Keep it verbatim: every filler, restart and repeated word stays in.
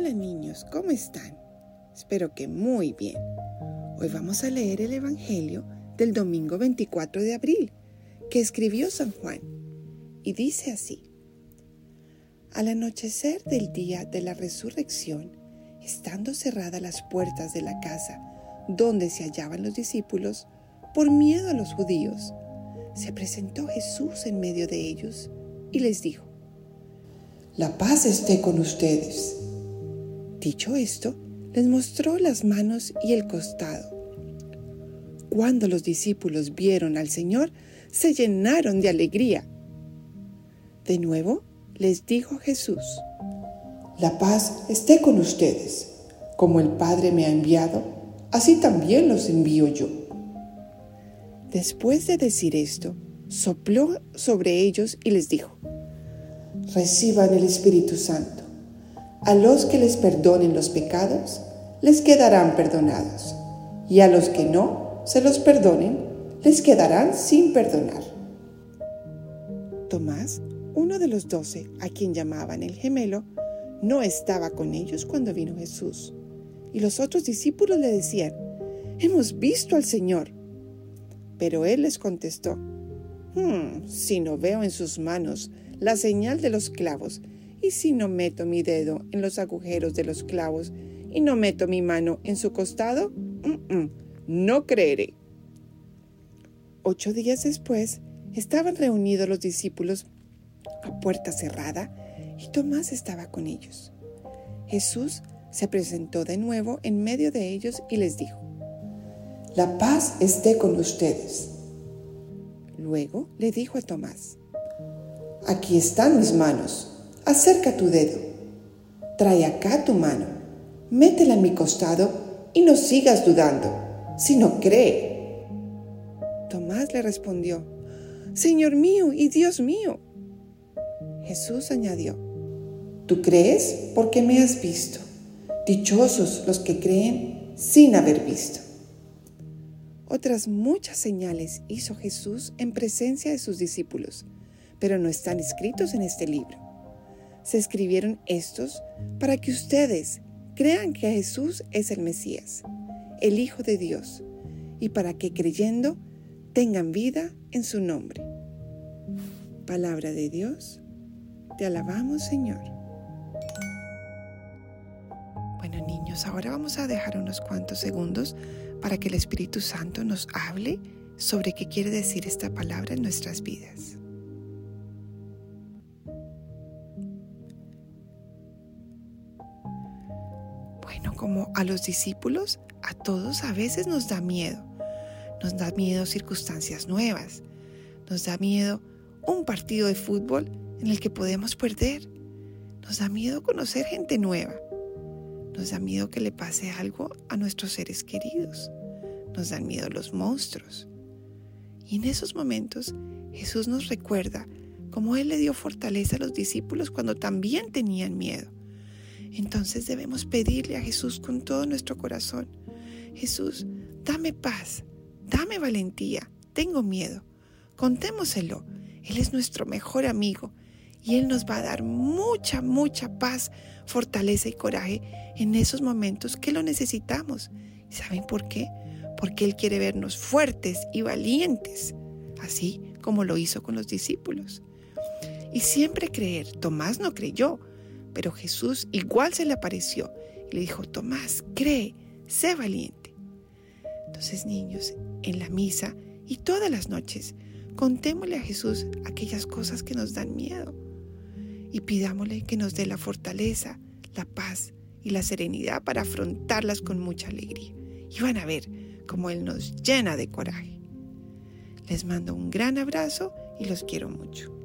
Hola niños, ¿cómo están? Espero que muy bien. Hoy vamos a leer el Evangelio del domingo veinticuatro de abril, que escribió San Juan, y dice así. Al anochecer del día de la resurrección, estando cerradas las puertas de la casa donde se hallaban los discípulos, por miedo a los judíos, se presentó Jesús en medio de ellos y les dijo, «La paz esté con ustedes». Dicho esto, les mostró las manos y el costado. Cuando los discípulos vieron al Señor, se llenaron de alegría. De nuevo les dijo Jesús, «La paz esté con ustedes. Como el Padre me ha enviado, así también los envío yo». Después de decir esto, sopló sobre ellos y les dijo, «Reciban el Espíritu Santo. A los que les perdonen los pecados, les quedarán perdonados, y a los que no se los perdonen, les quedarán sin perdonar». Tomás, uno de los doce, a quien llamaban el gemelo, no estaba con ellos cuando vino Jesús, y los otros discípulos le decían, «Hemos visto al Señor». Pero él les contestó, hmm, si no veo en sus manos la señal de los clavos, y si no meto mi dedo en los agujeros de los clavos, y no meto mi mano en su costado, mm-mm, no creeré. Ocho días después, estaban reunidos los discípulos a puerta cerrada, y Tomás estaba con ellos. Jesús se presentó de nuevo en medio de ellos y les dijo, «La paz esté con ustedes». Luego le dijo a Tomás, «Aquí están mis manos, acerca tu dedo, trae acá tu mano, métela en mi costado y no sigas dudando, sino cree». Tomás le respondió, «Señor mío y Dios mío». Jesús añadió, «Tú crees porque me has visto, dichosos los que creen sin haber visto». Otras muchas señales hizo Jesús en presencia de sus discípulos, pero no están escritos en este libro. Se escribieron estos para que ustedes crean que Jesús es el Mesías, el Hijo de Dios, y para que creyendo tengan vida en su nombre. Palabra de Dios, te alabamos, Señor. Bueno, niños, ahora vamos a dejar unos cuantos segundos para que el Espíritu Santo nos hable sobre qué quiere decir esta palabra en nuestras vidas. Bueno, como a los discípulos, a todos a veces nos da miedo. Nos da miedo circunstancias nuevas. Nos da miedo un partido de fútbol en el que podemos perder. Nos da miedo conocer gente nueva. Nos da miedo que le pase algo a nuestros seres queridos. Nos dan miedo los monstruos. Y en esos momentos, Jesús nos recuerda cómo Él le dio fortaleza a los discípulos cuando también tenían miedo. Entonces debemos pedirle a Jesús con todo nuestro corazón, Jesús, dame paz, dame valentía, tengo miedo. Contémoselo, Él es nuestro mejor amigo. Y Él nos va a dar mucha, mucha paz, fortaleza y coraje en esos momentos que lo necesitamos. ¿Y saben por qué? Porque Él quiere vernos fuertes y valientes, así como lo hizo con los discípulos. Y siempre creer. Tomás no creyó, pero Jesús igual se le apareció y le dijo, Tomás, cree, sé valiente. Entonces, niños, en la misa y todas las noches, contémosle a Jesús aquellas cosas que nos dan miedo. Y pidámosle que nos dé la fortaleza, la paz y la serenidad para afrontarlas con mucha alegría. Y van a ver cómo Él nos llena de coraje. Les mando un gran abrazo y los quiero mucho.